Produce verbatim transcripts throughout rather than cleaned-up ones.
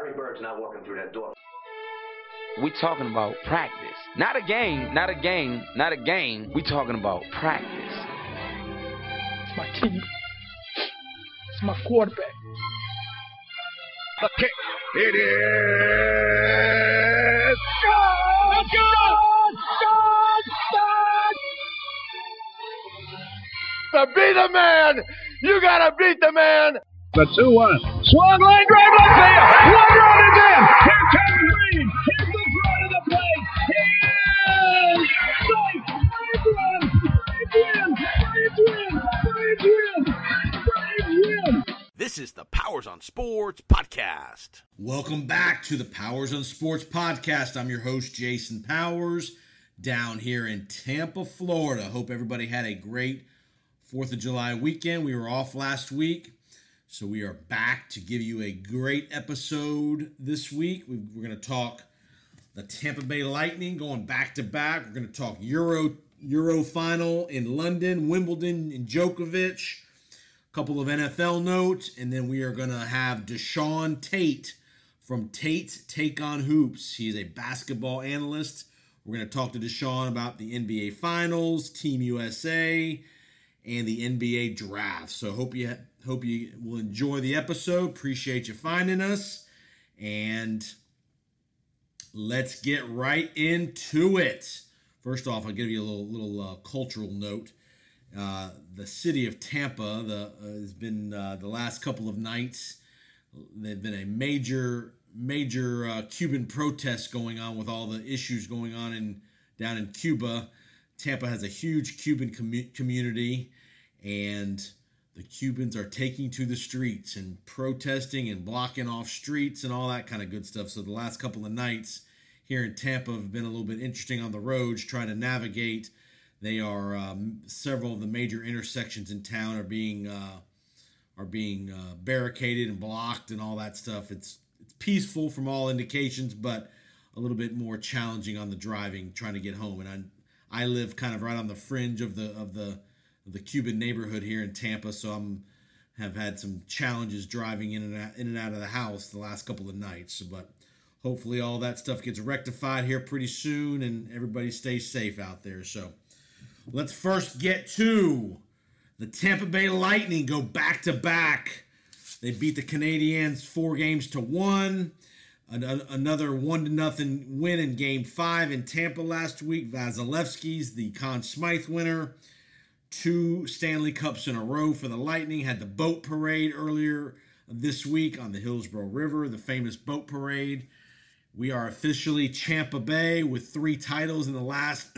Larry Bird's not walking through that door. We talking about practice. Not a game, not a game, not a game. We talking about practice. It's my team. It's my quarterback. Okay. It is... God! God! God! God! To be the man, you gotta beat the man. The two one. Swung line drive left field. One run is in. Here comes Reed. Here's the front of the plate. He is safe. Braves win. Braves win. Braves win. Braves win. Braves win. This is the Powers on Sports podcast. Welcome back to the Powers on Sports podcast. I'm your host, Jason Powers, down here in Tampa, Florida. Hope everybody had a great fourth of July weekend. We were off last week. So we are back to give you a great episode this week. We're going to talk the Tampa Bay Lightning going back-to-back. We're going to talk Euro Euro final in London, Wimbledon, and Djokovic. A couple of N F L notes. And then we are going to have Deshaun Tate from Tate's Take on Hoops. He's a basketball analyst. We're going to talk to Deshaun about the N B A Finals, Team U S A, and the N B A Draft. So hope you... Hope you will enjoy the episode. Appreciate you finding us. And let's get right into it. First off, I'll give you a little, little uh, cultural note. Uh, the city of Tampa the, uh, has been, uh, the last couple of nights, there's been a major, major uh, Cuban protest going on with all the issues going on in, down in Cuba. Tampa has a huge Cuban com- community. And... the Cubans are taking to the streets and protesting and blocking off streets and all that kind of good stuff. So the last couple of nights here in Tampa have been a little bit interesting on the roads, trying to navigate. They are um, several of the major intersections in town are being uh, are being uh, barricaded and blocked and all that stuff. It's it's peaceful from all indications, but a little bit more challenging on the driving, trying to get home. And I I live kind of right on the fringe of the of the. the Cuban neighborhood here in Tampa, so I'm have had some challenges driving in and out, in and out of the house the last couple of nights. But hopefully all that stuff gets rectified here pretty soon, and everybody stays safe out there. So let's first get to the Tampa Bay Lightning go back to back. They beat the Canadiens four games to one. Another one to nothing win in Game Five in Tampa last week. Vasilevsky's the Conn Smythe winner. Two Stanley Cups in a row for the Lightning. Had the boat parade earlier this week on the Hillsborough River, the famous boat parade. We are officially Tampa Bay with three titles in the last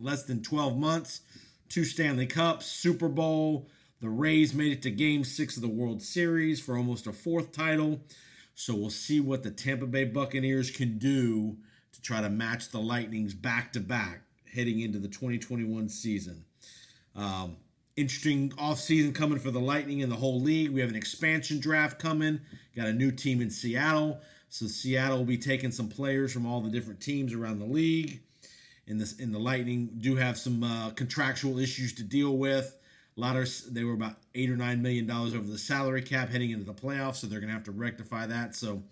less than twelve months. Two Stanley Cups, Super Bowl. The Rays made it to Game six of the World Series for almost a fourth title. So we'll see what the Tampa Bay Buccaneers can do to try to match the Lightning's back-to-back heading into the twenty twenty-one season. Um, interesting offseason coming for the Lightning and the whole league. We have an expansion draft coming. Got a new team in Seattle. So Seattle will be taking some players from all the different teams around the league. And, this, and the Lightning do have some uh, contractual issues to deal with. A lot of They were about eight or nine million dollars over the salary cap heading into the playoffs, so they're going to have to rectify that. So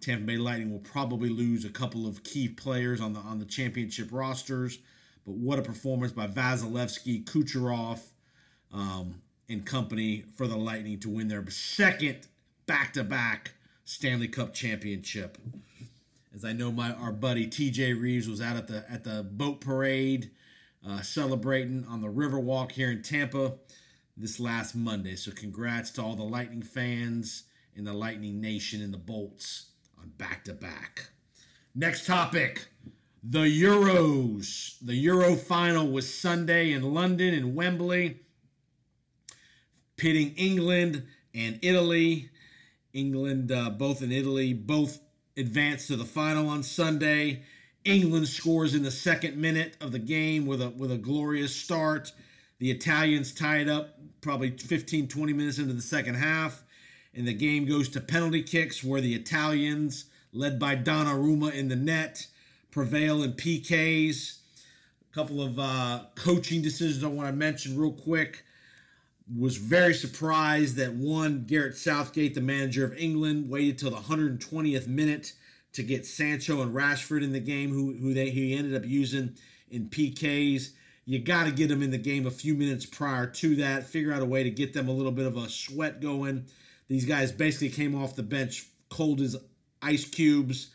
Tampa Bay Lightning will probably lose a couple of key players on the on the championship rosters. But what a performance by Vasilevsky, Kucherov, um, and company for the Lightning to win their second back-to-back Stanley Cup championship. As I know, my our buddy T J Reeves was out at the at the boat parade uh, celebrating on the Riverwalk here in Tampa this last Monday. So congrats to all the Lightning fans and the Lightning Nation and the Bolts on back-to-back. Next topic. The Euros. The Euro final was Sunday in London in Wembley, pitting England and Italy. England, uh, both in Italy, both advanced to the final on Sunday. England scores in the second minute of the game with a with a glorious start. The Italians tie it up probably fifteen, twenty minutes into the second half, and the game goes to penalty kicks where the Italians, led by Donnarumma in the net, prevail in P Ks. A couple of uh, coaching decisions I want to mention real quick. was very surprised that, one, Garrett Southgate, the manager of England, waited till the one hundred twentieth minute to get Sancho and Rashford in the game, who who they he ended up using in P Ks. You got to get them in the game a few minutes prior to that, figure out a way to get them a little bit of a sweat going. These guys basically came off the bench cold as ice cubes,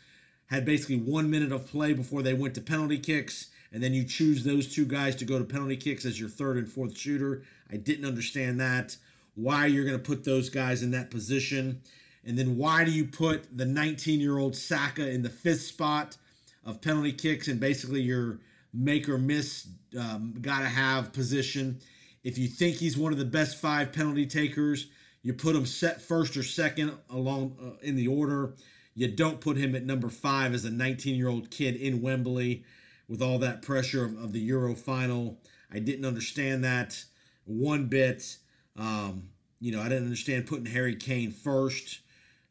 had basically one minute of play before they went to penalty kicks, and then you choose those two guys to go to penalty kicks as your third and fourth shooter. I didn't understand that, why you're going to put those guys in that position. And then why do you put the nineteen-year-old Saka in the fifth spot of penalty kicks and basically your make or miss um, gotta have position? If you think he's one of the best five penalty takers, you put him set first or second along uh, in the order. You don't put him at number five as a nineteen-year-old kid in Wembley with all that pressure of, of the Euro final. I didn't understand that one bit. Um, you know, I didn't understand putting Harry Kane first.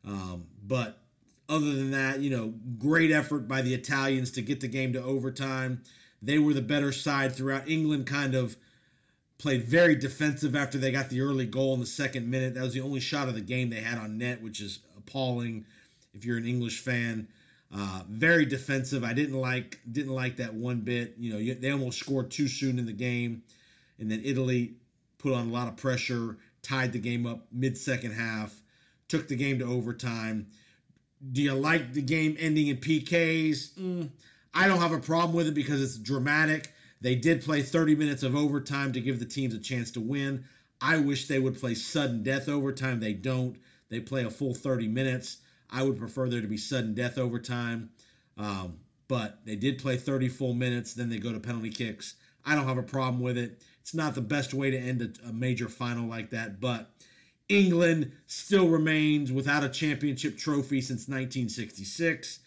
Um, but other than that, you know, great effort by the Italians to get the game to overtime. They were the better side throughout. England kind of played very defensive after they got the early goal in the second minute. That was the only shot of the game they had on net, which is appalling if you're an English fan. Uh, very defensive. I didn't like didn't like that one bit. You know, they almost scored too soon in the game. And then Italy put on a lot of pressure, tied the game up mid-second half, took the game to overtime. Do you like the game ending in P Ks? Mm, I don't have a problem with it because it's dramatic. They did play thirty minutes of overtime to give the teams a chance to win. I wish they would play sudden death overtime. They don't. They play a full thirty minutes. I would prefer there to be sudden death overtime. Um, but they did play thirty full minutes. Then they go to penalty kicks. I don't have a problem with it. It's not the best way to end a, a major final like that. But England still remains without a championship trophy since nineteen sixty-six.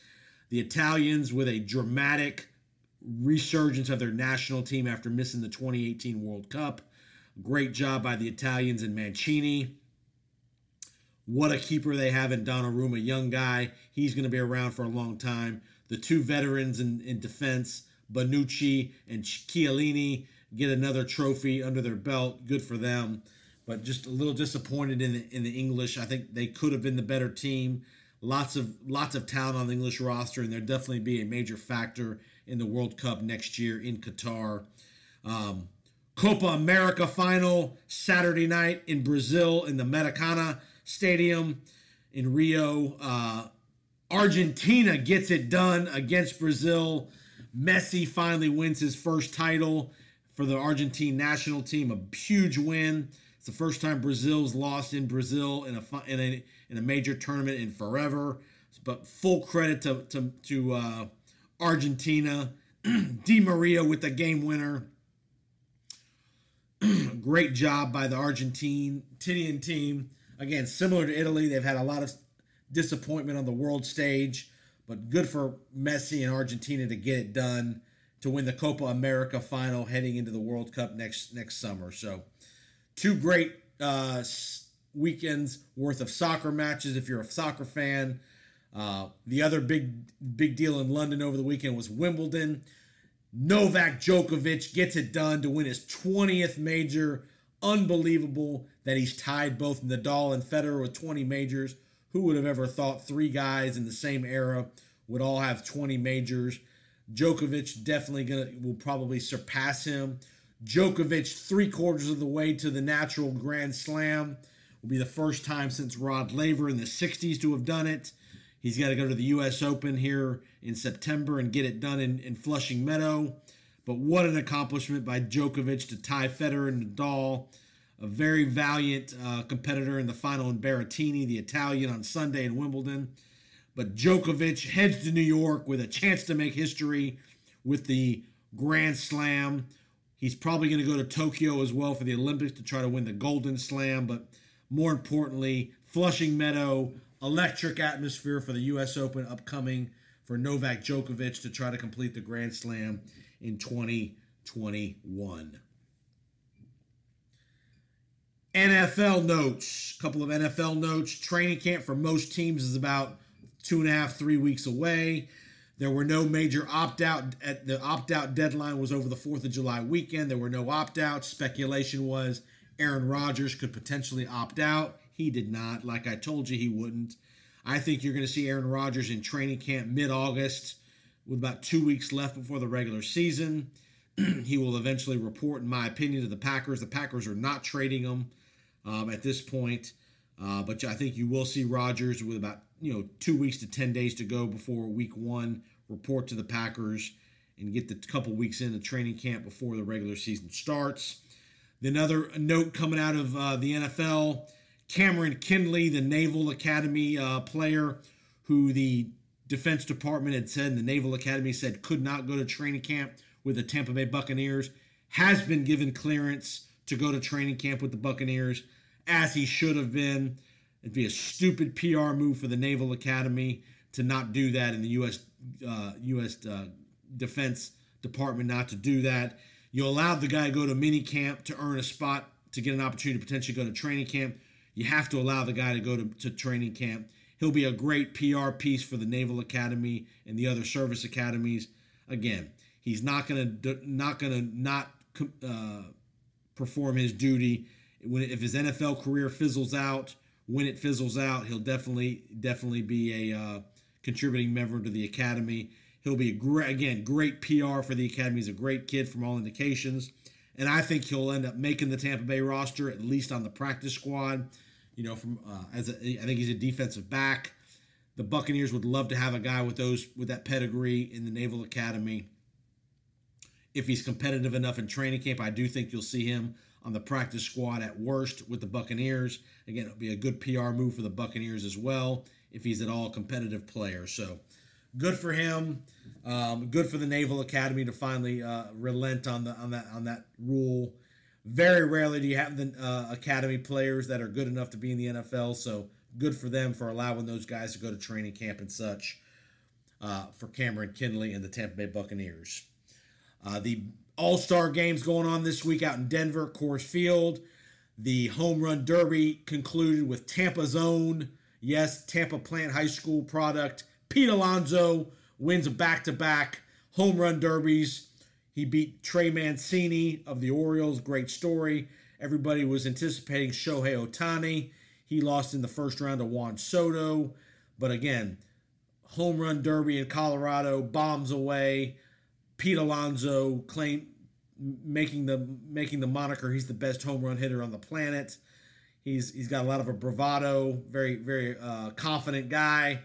The Italians with a dramatic resurgence of their national team after missing the twenty eighteen World Cup. Great job by the Italians and Mancini. What a keeper they have in Donnarumma, young guy. He's going to be around for a long time. The two veterans in, in defense, Bonucci and Chiellini, get another trophy under their belt. Good for them. But just a little disappointed in the, in the English. I think they could have been the better team. Lots of lots of talent on the English roster, and they'll definitely be a major factor in the World Cup next year in Qatar. Um, Copa America final Saturday night in Brazil in the Maracanã Stadium in Rio. Uh, Argentina gets it done against Brazil. Messi finally wins his first title for the Argentine national team. A huge win. It's the first time Brazil's lost in Brazil in a in a in a major tournament in forever. But full credit to to, to uh, Argentina. Di Maria with the game winner. Great job by the Argentinian team. Again, similar to Italy, they've had a lot of disappointment on the world stage, but good for Messi and Argentina to get it done to win the Copa America final heading into the World Cup next next summer. So, two great uh, weekends worth of soccer matches if you're a soccer fan. Uh, the other big big deal in London over the weekend was Wimbledon. Novak Djokovic gets it done to win his twentieth major. Unbelievable that he's tied both Nadal and Federer with twenty majors. Who would have ever thought three guys in the same era would all have twenty majors? Djokovic definitely gonna will probably surpass him. Djokovic three-quarters of the way to the natural Grand Slam. Will be the first time since Rod Laver in the sixties to have done it. He's got to go to the U S Open here in September and get it done in, in Flushing Meadow. But what an accomplishment by Djokovic to tie Federer and Nadal. A very valiant uh, competitor in the final in Berrettini, the Italian, on Sunday in Wimbledon. But Djokovic heads to New York with a chance to make history with the Grand Slam. He's probably going to go to Tokyo as well for the Olympics to try to win the Golden Slam. But more importantly, Flushing Meadow, electric atmosphere for the U S Open upcoming for Novak Djokovic to try to complete the Grand Slam in twenty twenty-one. N F L notes. A couple of N F L notes. Training camp for most teams is about two and a half, three weeks away. There were no major opt-out. At the opt-out deadline was over the fourth of July weekend. There were no opt-outs. Speculation was Aaron Rodgers could potentially opt out. He did not. Like I told you, he wouldn't. I think you're going to see Aaron Rodgers in training camp mid-August with about two weeks left before the regular season. He will eventually report, in my opinion, to the Packers. The Packers are not trading him um, at this point. Uh, but I think you will see Rodgers with about, you know, two weeks to ten days to go before week one, report to the Packers and get the couple weeks in the training camp before the regular season starts. Then another note coming out of uh, the N F L, Cameron Kinley, the Naval Academy uh, player who the Defense Department had said, and the Naval Academy said could not go to training camp with the Tampa Bay Buccaneers, has been given clearance to go to training camp with the Buccaneers, as he should have been. It'd be a stupid P R move for the Naval Academy to not do that, and the U S uh, U S uh, Defense Department not to do that. You allowed the guy to go to mini camp to earn a spot to get an opportunity to potentially go to training camp. You have to allow the guy to go to, to training camp. He'll be a great P R piece for the Naval Academy and the other service academies. Again, he's not going to not going to not uh, perform his duty. When if his N F L career fizzles out, when it fizzles out, he'll definitely definitely be a uh, contributing member to the academy. He'll be a great, again, great P R for the academy. He's a great kid from all indications, and I think he'll end up making the Tampa Bay roster, at least on the practice squad. You know, from uh, as a, I think he's a defensive back. The Buccaneers would love to have a guy with those with that pedigree in the Naval Academy. If he's competitive enough in training camp, I do think you'll see him on the practice squad at worst with the Buccaneers. Again, it'll be a good P R move for the Buccaneers as well if he's at all competitive player. So good for him. Um, good for the Naval Academy to finally uh, relent on the on that on that rule. Very rarely do you have the uh, academy players that are good enough to be in the N F L. So good for them for allowing those guys to go to training camp and such. Uh, for Cameron Kinley and the Tampa Bay Buccaneers. Uh, the All-Star games going on this week out in Denver, Coors Field. The Home Run Derby concluded with Tampa's own, yes, Tampa Plant High School product. Pete Alonso wins a back-to-back Home Run Derbies. He beat Trey Mancini of the Orioles. Great story. Everybody was anticipating Shohei Ohtani. He lost in the first round to Juan Soto. But again, Home Run Derby in Colorado, bombs away. Pete Alonso claim making the making the moniker he's the best home run hitter on the planet. He's he's got a lot of a bravado, very very uh, confident guy.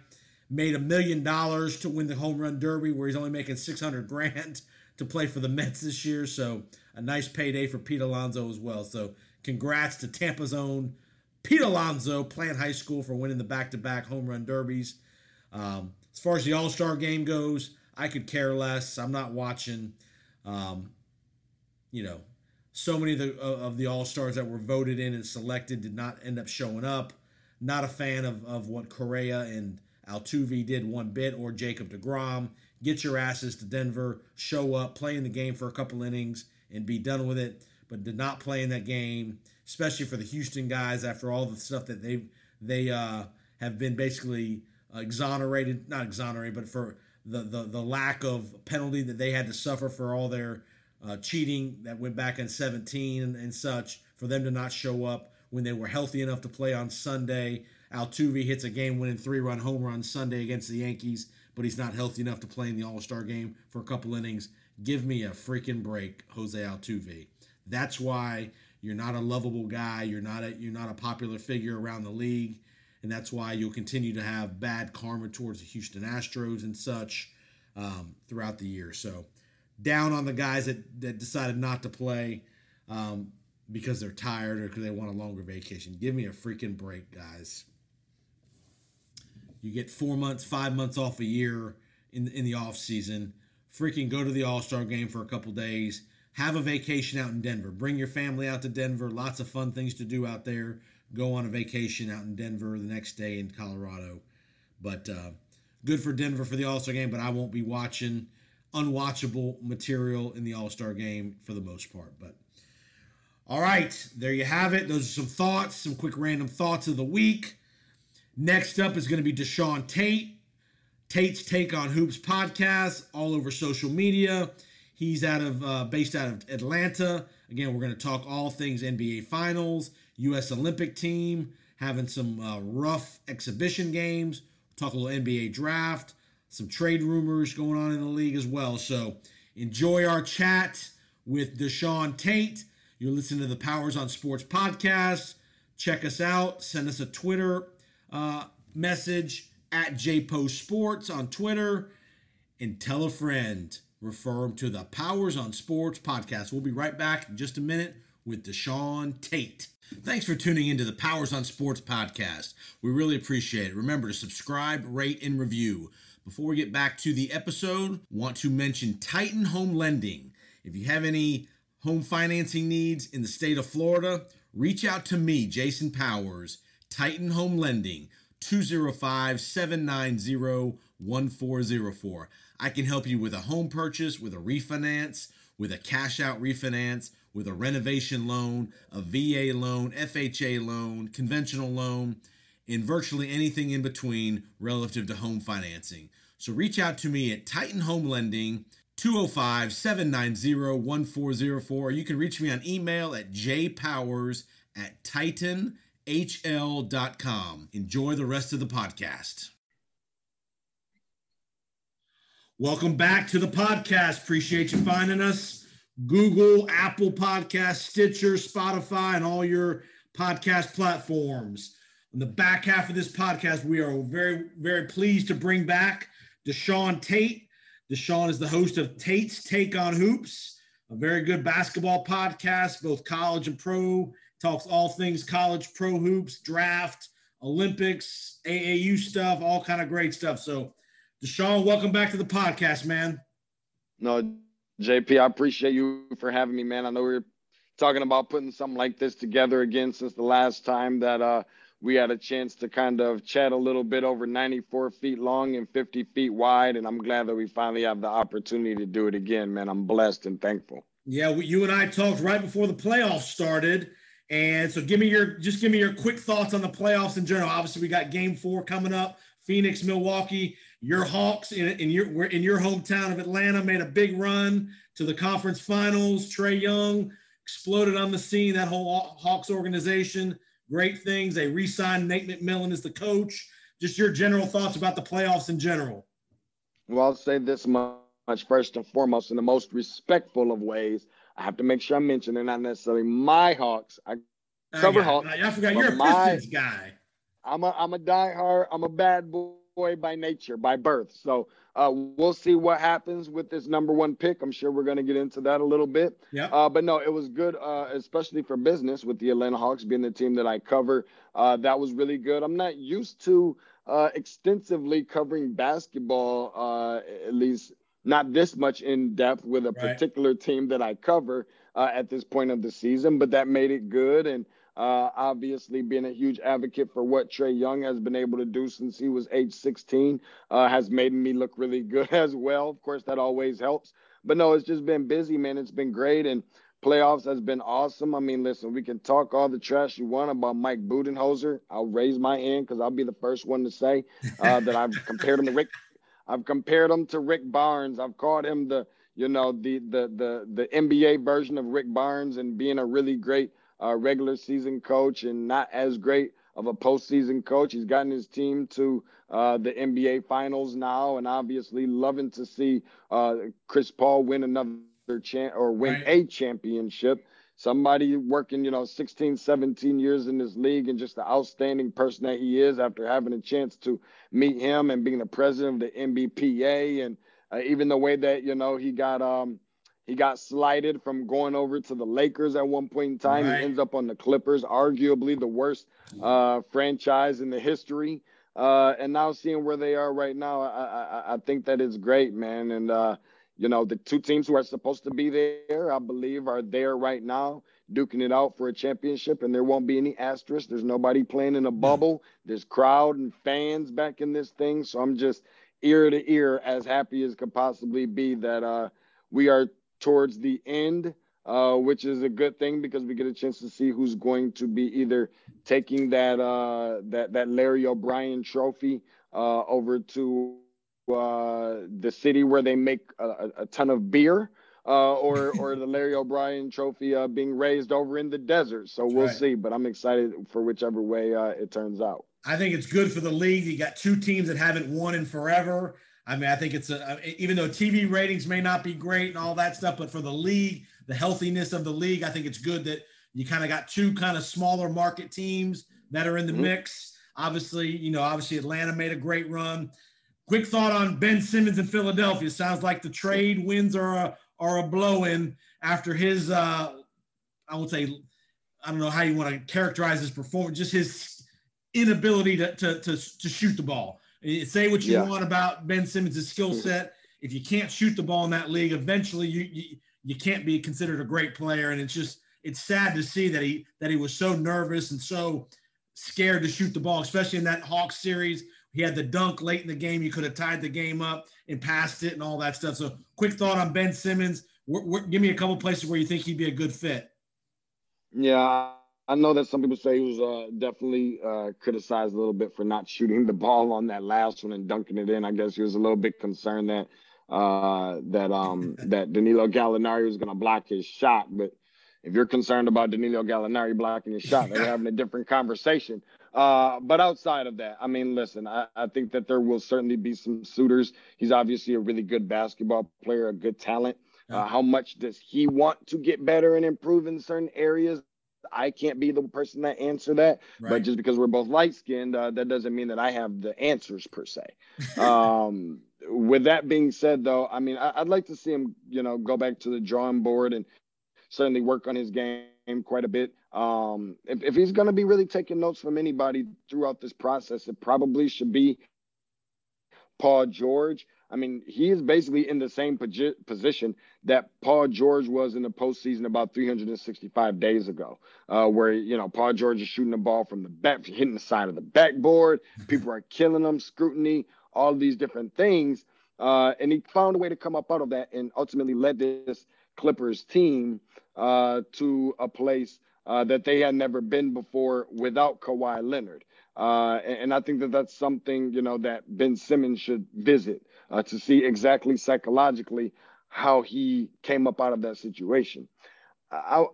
Made a million dollars to win the Home Run Derby, where he's only making six hundred grand to play for the Mets this year. So a nice payday for Pete Alonso as well. So congrats to Tampa's own Pete Alonso, Plant High School, for winning the back to back Home Run Derbies. Um, as far as the All Star game goes, I could care less. I'm not watching. Um, you know, so many of the, of the All-Stars that were voted in and selected did not end up showing up. Not a fan of, of what Correa and Altuve did one bit, or Jacob deGrom. Get your asses to Denver, show up, play in the game for a couple innings, and be done with it, but did not play in that game, especially for the Houston guys after all the stuff that they they uh, have been basically exonerated, not exonerated, but for... The, the the lack of penalty that they had to suffer for all their uh, cheating that went back in seventeen and, and such, for them to not show up when they were healthy enough to play on Sunday. Altuve hits a game-winning three-run home run Sunday against the Yankees, but he's not healthy enough to play in the All-Star game for a couple innings. Give me a freaking break, Jose Altuve. That's why you're not a lovable guy. You're not a, you're not a popular figure around the league. And that's why you'll continue to have bad karma towards the Houston Astros and such um, throughout the year. So down on the guys that, that decided not to play um, because they're tired or because they want a longer vacation. Give me a freaking break, guys. You get four months, five months off a year in, in the offseason. Freaking go to the All-Star game for a couple days. Have a vacation out in Denver. Bring your family out to Denver. Lots of fun things to do out there. Go on a vacation out in Denver the next day in Colorado. But uh, good for Denver for the All-Star game, but I won't be watching unwatchable material in the All-Star game for the most part. But all right, there you have it. Those are some thoughts, some quick random thoughts of the week. Next up is going to be Deshaun Tate. Tate's Take on Hoops podcast all over social media. He's out of uh, based out of Atlanta. Again, we're going to talk all things N B A Finals, U S Olympic team, having some uh, rough exhibition games. We'll talk a little N B A draft, some trade rumors going on in the league as well. So enjoy our chat with Deshaun Tate. You're listening to the Powers on Sports podcast. Check us out. Send us a Twitter uh, message at J Post Sports on Twitter. And tell a friend. Refer them to the Powers on Sports podcast. We'll be right back in just a minute with Deshaun Tate. Thanks for tuning into the Powers on Sports podcast. We really appreciate it. Remember to subscribe, rate, and review. Before we get back to the episode, want to mention Titan Home Lending. If you have any home financing needs in the state of Florida, reach out to me, Jason Powers, Titan Home Lending, two oh five, seven nine zero, one four oh four. I can help you with a home purchase, with a refinance, with a cash-out refinance, with a renovation loan, a V A loan, F H A loan, conventional loan, and virtually anything in between relative to home financing. So reach out to me at Titan Home Lending, two oh five, seven nine zero, one four oh four, or you can reach me on email at j powers at titan h l dot com. Enjoy the rest of the podcast. Welcome back to the podcast. Appreciate you finding us. Google, Apple Podcasts, Stitcher, Spotify, and all your podcast platforms. On the back half of this podcast, we are very, very pleased to bring back Deshaun Tate. Deshaun is the host of Tate's Take on Hoops, a very good basketball podcast, both college and pro. Talks all things college, pro hoops, draft, Olympics, A A U stuff, all kind of great stuff. So, Deshaun, welcome back to the podcast, man. No, J P, I appreciate you for having me, man. I know we were talking about putting something like this together again since the last time that uh, we had a chance to kind of chat a little bit over ninety-four feet long and fifty feet wide, and I'm glad that we finally have the opportunity to do it again, man. I'm blessed and thankful. Yeah, well, you and I talked right before the playoffs started, and so give me your just give me your quick thoughts on the playoffs in general. Obviously, we got Game Four coming up, Phoenix, Milwaukee. Your Hawks in, in your in your hometown of Atlanta made a big run to the conference finals. Trae Young exploded on the scene, that whole Hawks organization. Great things. They re-signed Nate McMillan as the coach. Just your general thoughts about the playoffs in general. Well, I'll say this much first and foremost, in the most respectful of ways. I have to make sure I mention they're not necessarily my Hawks. I cover I got, Hawks. I forgot you're a my, Pistons guy. I'm a, I'm a diehard. I'm a bad boy. By nature, by birth. So uh, we'll see what happens with this number one pick. I'm sure we're going to get into that a little bit. Yeah. Uh, but no, it was good, uh, especially for business with the Atlanta Hawks being the team that I cover. Uh, that was really good. I'm not used to uh, extensively covering basketball, uh, at least not this much in depth with a right. particular team that I cover uh, at this point of the season, but that made it good. And Uh, obviously being a huge advocate for what Trae Young has been able to do since he was age sixteen uh, has made me look really good as well. Of course, that always helps. But no, it's just been busy, man. It's been great. And playoffs has been awesome. I mean, listen, we can talk all the trash you want about Mike Budenholzer. I'll raise my hand because I'll be the first one to say uh, that I've compared him to Rick. I've compared him to Rick Barnes. I've called him the, you know, the the the the N B A version of Rick Barnes and being a really great a regular season coach and not as great of a postseason coach. He's gotten his team to uh, the N B A Finals now, and obviously loving to see uh, Chris Paul win another champ or win right. a championship. Somebody working, you know, sixteen, seventeen years in this league and just the outstanding person that he is after having a chance to meet him and being the president of the N B P A. And uh, even the way that, you know, he got um, – he got slighted from going over to the Lakers at one point in time. Right. He ends up on the Clippers, arguably the worst uh, franchise in the history. Uh, and now seeing where they are right now, I, I, I think that is great, man. And, uh, you know, the two teams who are supposed to be there, I believe, are there right now, duking it out for a championship. And there won't be any asterisk. There's nobody playing in a bubble. There's crowd and fans back in this thing. So I'm just ear to ear as happy as could possibly be that uh, we are – towards the end, uh, which is a good thing because we get a chance to see who's going to be either taking that uh, that that Larry O'Brien trophy uh, over to uh, the city where they make a, a ton of beer, uh, or or the Larry O'Brien Trophy uh, being raised over in the desert. So we'll right. see. But I'm excited for whichever way uh, it turns out. I think it's good for the league. You got two teams that haven't won in forever. I mean, I think it's a, even though T V ratings may not be great and all that stuff, but for the league, the healthiness of the league, I think it's good that you kind of got two kind of smaller market teams that are in the mm-hmm. mix. Obviously, you know, obviously Atlanta made a great run. Quick thought on Ben Simmons in Philadelphia. Sounds like the trade winds are a, are a blow-in after his, uh, I would say, I don't know how you want to characterize his performance, just his inability to to to, to shoot the ball. Say what you yeah. want about Ben Simmons' skill set. If you can't shoot the ball in that league, eventually you, you you can't be considered a great player. And it's just it's sad to see that he that he was so nervous and so scared to shoot the ball, especially in that Hawks series. He had the dunk late in the game. You could have tied the game up and passed it and all that stuff. So quick thought on Ben Simmons. We're, we're, give me a couple places where you think he'd be a good fit. Yeah. I know that some people say he was uh, definitely uh, criticized a little bit for not shooting the ball on that last one and dunking it in. I guess he was a little bit concerned that uh, that um, that Danilo Gallinari was going to block his shot. But if you're concerned about Danilo Gallinari blocking his shot, they're having a different conversation. Uh, but outside of that, I mean, listen, I, I think that there will certainly be some suitors. He's obviously a really good basketball player, a good talent. Uh, how much does he want to get better and improve in certain areas? I can't be the person that answer that, right. but just because we're both light-skinned, uh, that doesn't mean that I have the answers per se. Um, with that being said, though, I mean, I, I'd like to see him, you know, go back to the drawing board and certainly work on his game quite a bit. Um, if, if he's going to be really taking notes from anybody throughout this process, it probably should be Paul George. I mean, he is basically in the same position that Paul George was in the postseason about three hundred sixty-five days ago, uh, where, you know, Paul George is shooting the ball from the back, hitting the side of the backboard. People are killing him, scrutiny, all these different things. Uh, and he found a way to come up out of that and ultimately led this Clippers team uh, to a place uh, that they had never been before without Kawhi Leonard. Uh, and, and I think that that's something, you know, that Ben Simmons should visit uh, to see exactly psychologically how he came up out of that situation. I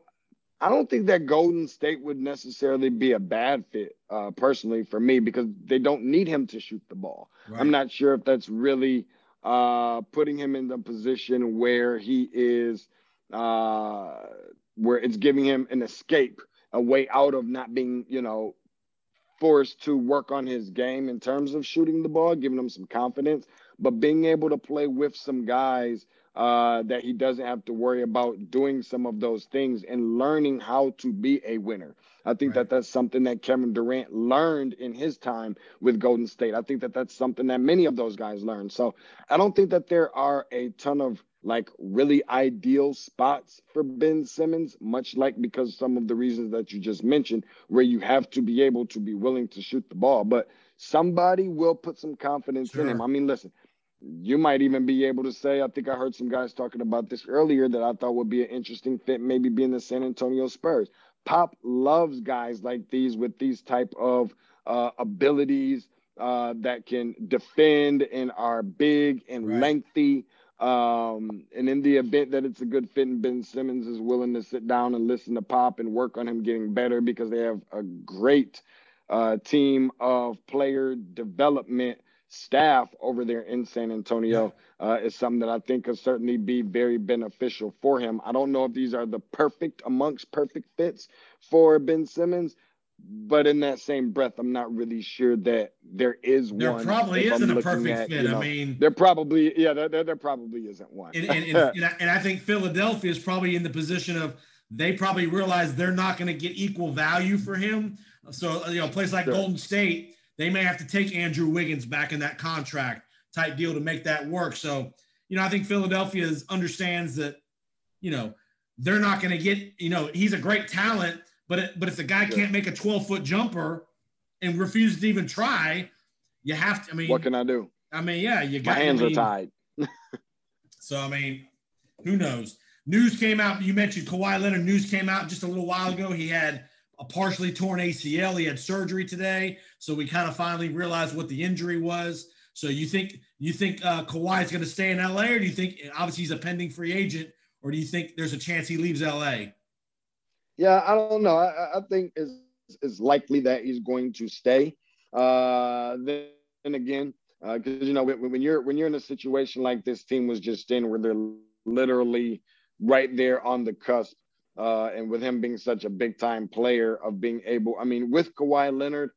I don't think that Golden State would necessarily be a bad fit uh, personally for me, because they don't need him to shoot the ball. Right. I'm not sure if that's really uh, putting him in the position where he is, uh, where it's giving him an escape, a way out of not being, you know, forced to work on his game in terms of shooting the ball, giving him some confidence, but being able to play with some guys uh, that he doesn't have to worry about doing some of those things and learning how to be a winner. I think right. that that's something that Kevin Durant learned in his time with Golden State. I think that that's something that many of those guys learned. So I don't think that there are a ton of like really ideal spots for Ben Simmons, much like because some of the reasons that you just mentioned, where you have to be able to be willing to shoot the ball, but somebody will put some confidence sure. in him. I mean, listen, you might even be able to say, I think I heard some guys talking about this earlier that I thought would be an interesting fit, maybe being the San Antonio Spurs. Pop loves guys like these with these type of uh, abilities uh, that can defend and are big and right. lengthy. Um, and in the event that it's a good fit and Ben Simmons is willing to sit down and listen to Pop and work on him getting better, because they have a great uh, team of player development staff over there in San Antonio, yeah. uh, is something that I think could certainly be very beneficial for him. I don't know if these are the perfect amongst perfect fits for Ben Simmons, but in that same breath, I'm not really sure that there is there one. There probably isn't a perfect at, fit. You know, I mean, there probably, yeah, there, there, there probably isn't one. and, and, and, and I think Philadelphia is probably in the position of they probably realize they're not going to get equal value for him. So, you know, a place like sure. Golden State, they may have to take Andrew Wiggins back in that contract type deal to make that work. So, you know, I think Philadelphia is, understands that, you know, they're not going to get, you know, he's a great talent. But it, but if the guy sure. can't make a twelve-foot jumper and refuses to even try, you have to – I mean – what can I do? I mean, yeah, you got – my hands I mean, are tied. So, I mean, who knows? News came out – you mentioned Kawhi Leonard. News came out just a little while ago. He had a partially torn A C L. He had surgery today. So, we kind of finally realized what the injury was. So, you think you think uh, Kawhi is going to stay in L A, or do you think – obviously, he's a pending free agent. or do you think there's a chance he leaves L A? Yeah, I don't know. I, I think it's, it's likely that he's going to stay. Uh, then again, because uh, you know, when, when you're when you're in a situation like this team was just in, where they're literally right there on the cusp, uh, and with him being such a big time player, of being able, I mean, with Kawhi Leonard,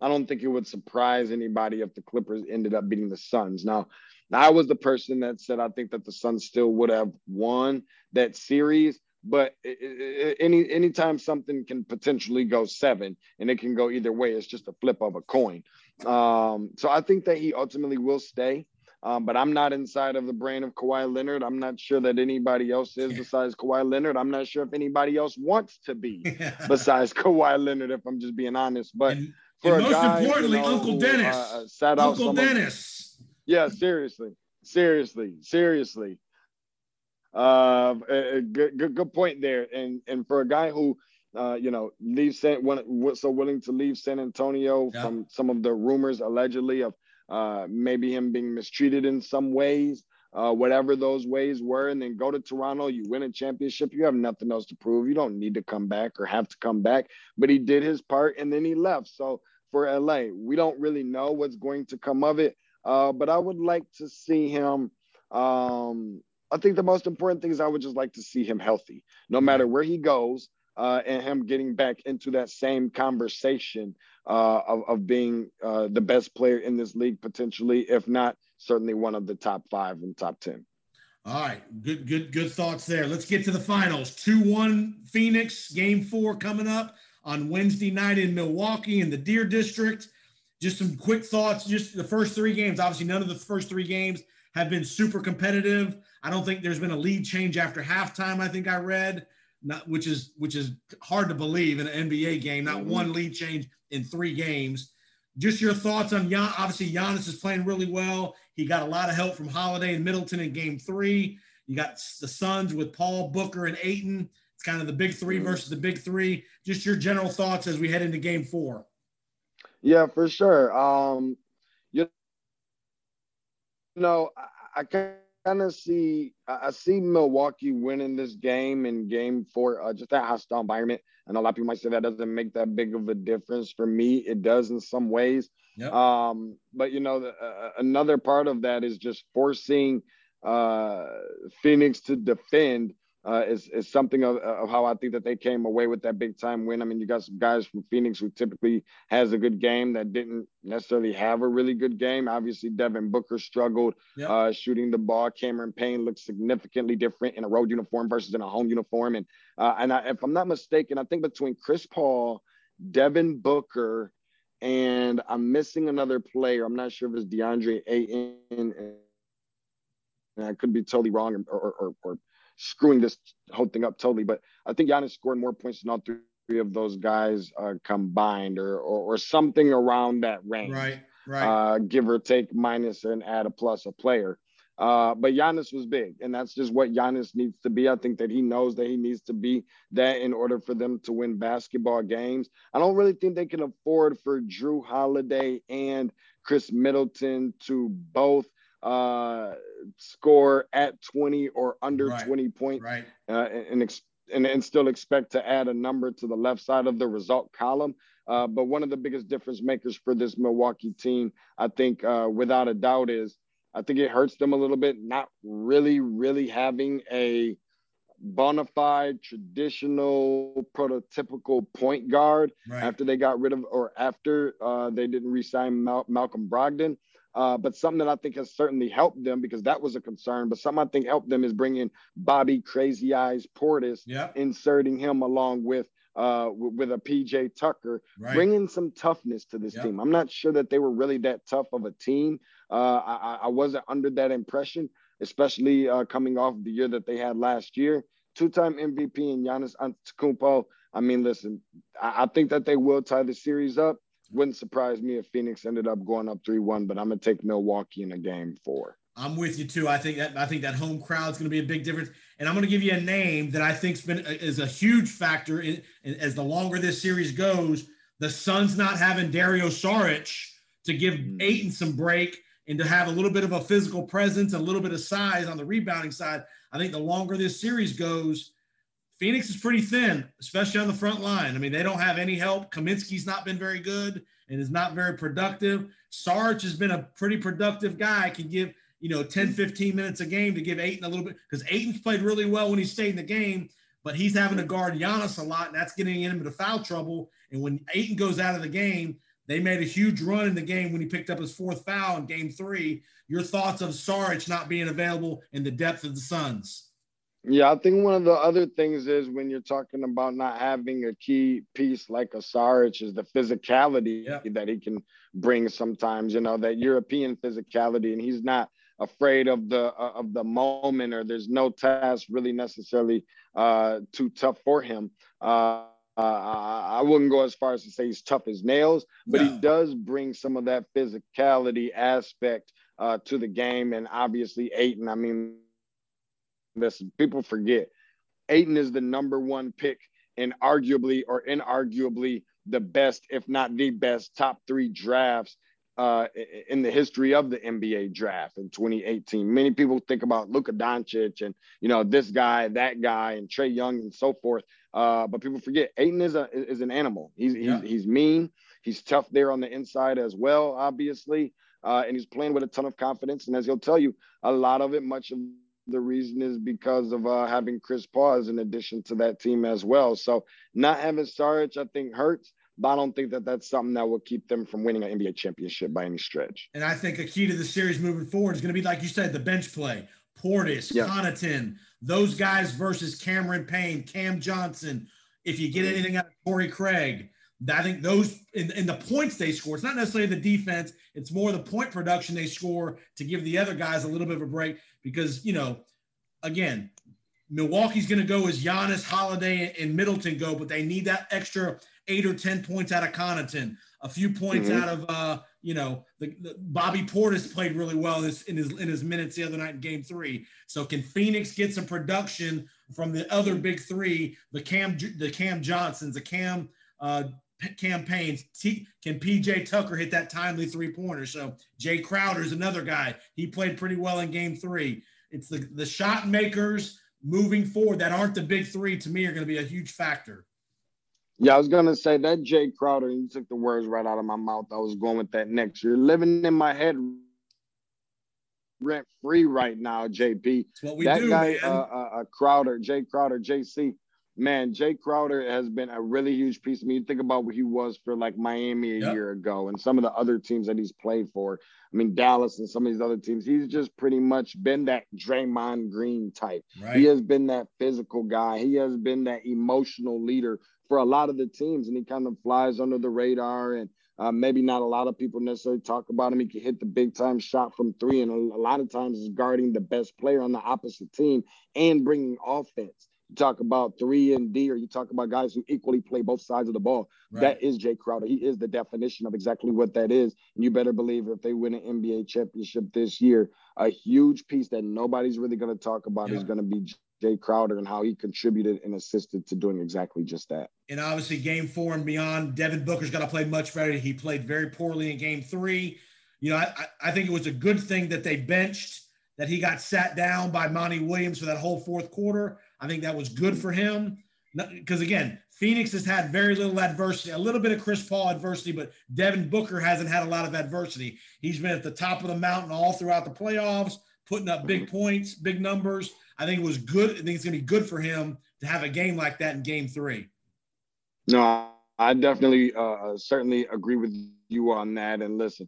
I don't think it would surprise anybody if the Clippers ended up beating the Suns. Now, I was the person that said I think that the Suns still would have won that series, but any anytime something can potentially go seven, and it can go either way, it's just a flip of a coin. Um, so I think that he ultimately will stay, um, but I'm not inside of the brain of Kawhi Leonard. I'm not sure that anybody else is besides Kawhi Leonard. I'm not sure if anybody else wants to be besides Kawhi Leonard, if I'm just being honest. But and, for and most guy, importantly, you know, Uncle Dennis, uh, sat out Uncle Dennis. Of, yeah, seriously, seriously, seriously. Uh, good, good, good point there. And and for a guy who, uh, you know, leaves San, was so willing to leave San Antonio, yeah, from some of the rumors allegedly of uh, maybe him being mistreated in some ways, uh, whatever those ways were, and then go to Toronto, you win a championship, you have nothing else to prove. You don't need to come back or have to come back, but he did his part and then he left. So for L A, we don't really know what's going to come of it. Uh, but I would like to see him, um, I think the most important thing is I would just like to see him healthy, no matter where he goes, uh, and him getting back into that same conversation uh, of, of being uh, the best player in this league, potentially, if not, certainly one of the top five and top ten. All right. Good, good, good thoughts there. Let's get to the finals. two one Phoenix, game four coming up on Wednesday night in Milwaukee in the Deer District. Just some quick thoughts. Just the first three games, obviously none of the first three games have been super competitive. I don't think there's been a lead change after halftime, I think I read, not, which is which is hard to believe in an N B A game, not mm-hmm. one lead change in three games. Just your thoughts on Gian, obviously Giannis is playing really well. He got a lot of help from Holiday and Middleton in game three. You got the Suns with Paul, Booker, and Ayton. It's kind of the big three mm-hmm. versus the big three. Just your general thoughts as we head into game four. Yeah, for sure. Um, you know, I, I can't. kind of see I see Milwaukee winning this game in game four, uh, just that hostile environment. I know a lot of people might say that doesn't make that big of a difference. For me, it does in some ways. Yep. Um, but, you know, the, uh, another part of that is just forcing uh, Phoenix to defend uh, is, is something of, of how I think that they came away with that big time win. I mean, you got some guys from Phoenix who typically has a good game that didn't necessarily have a really good game. Obviously, Devin Booker struggled yep. uh, shooting the ball. Cameron Payne looked significantly different in a road uniform versus in a home uniform. And uh, and I, if I'm not mistaken, I think between Chris Paul, Devin Booker, and I'm missing another player. I'm not sure if it's DeAndre Ayton, and I could be totally wrong or or, or screwing this whole thing up totally. But I think Giannis scored more points than all three of those guys uh, combined, or, or or something around that range, right? Right. Uh, give or take, minus and add a plus a player. Uh, but Giannis was big, and that's just what Giannis needs to be. I think that he knows that he needs to be that in order for them to win basketball games. I don't really think they can afford for Drew Holiday and Chris Middleton to both uh, score at twenty or under right. twenty points, right. uh, and expect. And, and still expect to add a number to the left side of the result column. Uh, but one of the biggest difference makers for this Milwaukee team, I think, uh, without a doubt, is I think it hurts them a little bit not really, really having a bona fide, traditional, prototypical point guard right. after they got rid of or after uh, they didn't re-sign Mal- Malcolm Brogdon. Uh, but something that I think has certainly helped them, because that was a concern, but something I think helped them is bringing Bobby Crazy Eyes Portis, yep. inserting him along with uh, w- with a P J Tucker, right. bringing some toughness to this yep. team. I'm not sure that they were really that tough of a team. Uh, I-, I wasn't under that impression, especially uh, coming off the year that they had last year. Two-time M V P in Giannis Antetokounmpo. I mean, listen, I, I think that they will tie the series up. Wouldn't surprise me if Phoenix ended up going up three one, but I'm going to take Milwaukee in a game four. I'm with you too. I think that I think that home crowd's going to be a big difference. And I'm going to give you a name that I think's been is a huge factor in, in, as the longer this series goes. The Suns not having Dario Saric to give mm. Ayton some break and to have a little bit of a physical presence, a little bit of size on the rebounding side. I think the longer this series goes, Phoenix is pretty thin, especially on the front line. I mean, they don't have any help. Kaminsky's not been very good and is not very productive. Sarge has been a pretty productive guy, can give, you know, ten, fifteen minutes a game to give Ayton a little bit, because Ayton's played really well when he stayed in the game, but he's having to guard Giannis a lot, and that's getting him into foul trouble. And when Ayton goes out of the game, they made a huge run in the game when he picked up his fourth foul in game three. Your thoughts of Saric not being available in the depth of the Suns? Yeah, I think one of the other things is when you're talking about not having a key piece like a Saric is the physicality yeah. that he can bring sometimes, you know, that European physicality, and he's not afraid of the uh, of the moment, or there's no task really necessarily uh, too tough for him. Uh, Uh, I wouldn't go as far as to say he's tough as nails, but no. he does bring some of that physicality aspect uh, to the game. And obviously Ayton, I mean, listen, people forget Ayton is the number one pick and arguably or inarguably the best, if not the best, top three drafts uh, in the history of the N B A draft in twenty eighteen. Many people think about Luka Doncic and, you know, this guy, that guy, and Trae Young and so forth. Uh, but people forget Ayton is a is an animal. He's he's, yeah. he's mean. He's tough there on the inside as well, obviously. Uh, and he's playing with a ton of confidence. And as he'll tell you, a lot of it, much of the reason is because of uh, having Chris Paul in addition to that team as well. So not having Saric, I think, hurts. But I don't think that that's something that will keep them from winning an N B A championship by any stretch. And I think a key to the series moving forward is going to be, like you said, the bench play. Portis, yeah. Connaughton, those guys versus Cameron Payne, Cam Johnson. If you get anything out of Torrey Craig, I think those in, in the points they score, it's not necessarily the defense. It's more the point production they score to give the other guys a little bit of a break because, you know, again, Milwaukee's going to go as Giannis, Holiday, and Middleton go, but they need that extra eight or ten points out of Connaughton, a few points mm-hmm. out of, uh, you know, the, the Bobby Portis played really well in his, in his in his minutes the other night in game three. So can Phoenix get some production from the other big three, the Cam the Cam Johnsons, the Cam uh, Cam Paynes? T, can P J Tucker hit that timely three-pointer? So Jay Crowder's another guy. He played pretty well in game three. It's the, the shot makers moving forward that aren't the big three, to me, are going to be a huge factor. Yeah, I was going to say that Jay Crowder, you took the words right out of my mouth. I was going with that next. You're living in my head rent free right now, J P. That's what we that do, guy, man. Uh, uh, Crowder, Jay Crowder, J C, man, Jay Crowder has been a really huge piece. I mean, you think about what he was for like Miami a yep. year ago and some of the other teams that he's played for. I mean, Dallas and some of these other teams. He's just pretty much been that Draymond Green type. Right. He has been that physical guy. He has been that emotional leader for a lot of the teams, and he kind of flies under the radar, and uh, maybe not a lot of people necessarily talk about him. He can hit the big-time shot from three, and a, a lot of times is guarding the best player on the opposite team and bringing offense. You talk about three and D, or you talk about guys who equally play both sides of the ball. Right. That is Jay Crowder. He is the definition of exactly what that is, and you better believe if they win an N B A championship this year, a huge piece that nobody's really going to talk about yeah. is going to be Jay Crowder and how he contributed and assisted to doing exactly just that. And obviously game four and beyond, Devin Booker's got to play much better. He played very poorly in game three. You know, I, I think it was a good thing that they benched, that he got sat down by Monty Williams for that whole fourth quarter. I think that was good for him. Because, again, Phoenix has had very little adversity, a little bit of Chris Paul adversity, but Devin Booker hasn't had a lot of adversity. He's been at the top of the mountain all throughout the playoffs, putting up big points, big numbers. I think it was good. I think it's going to be good for him to have a game like that in game three. No, I definitely uh, certainly agree with you on that. And listen,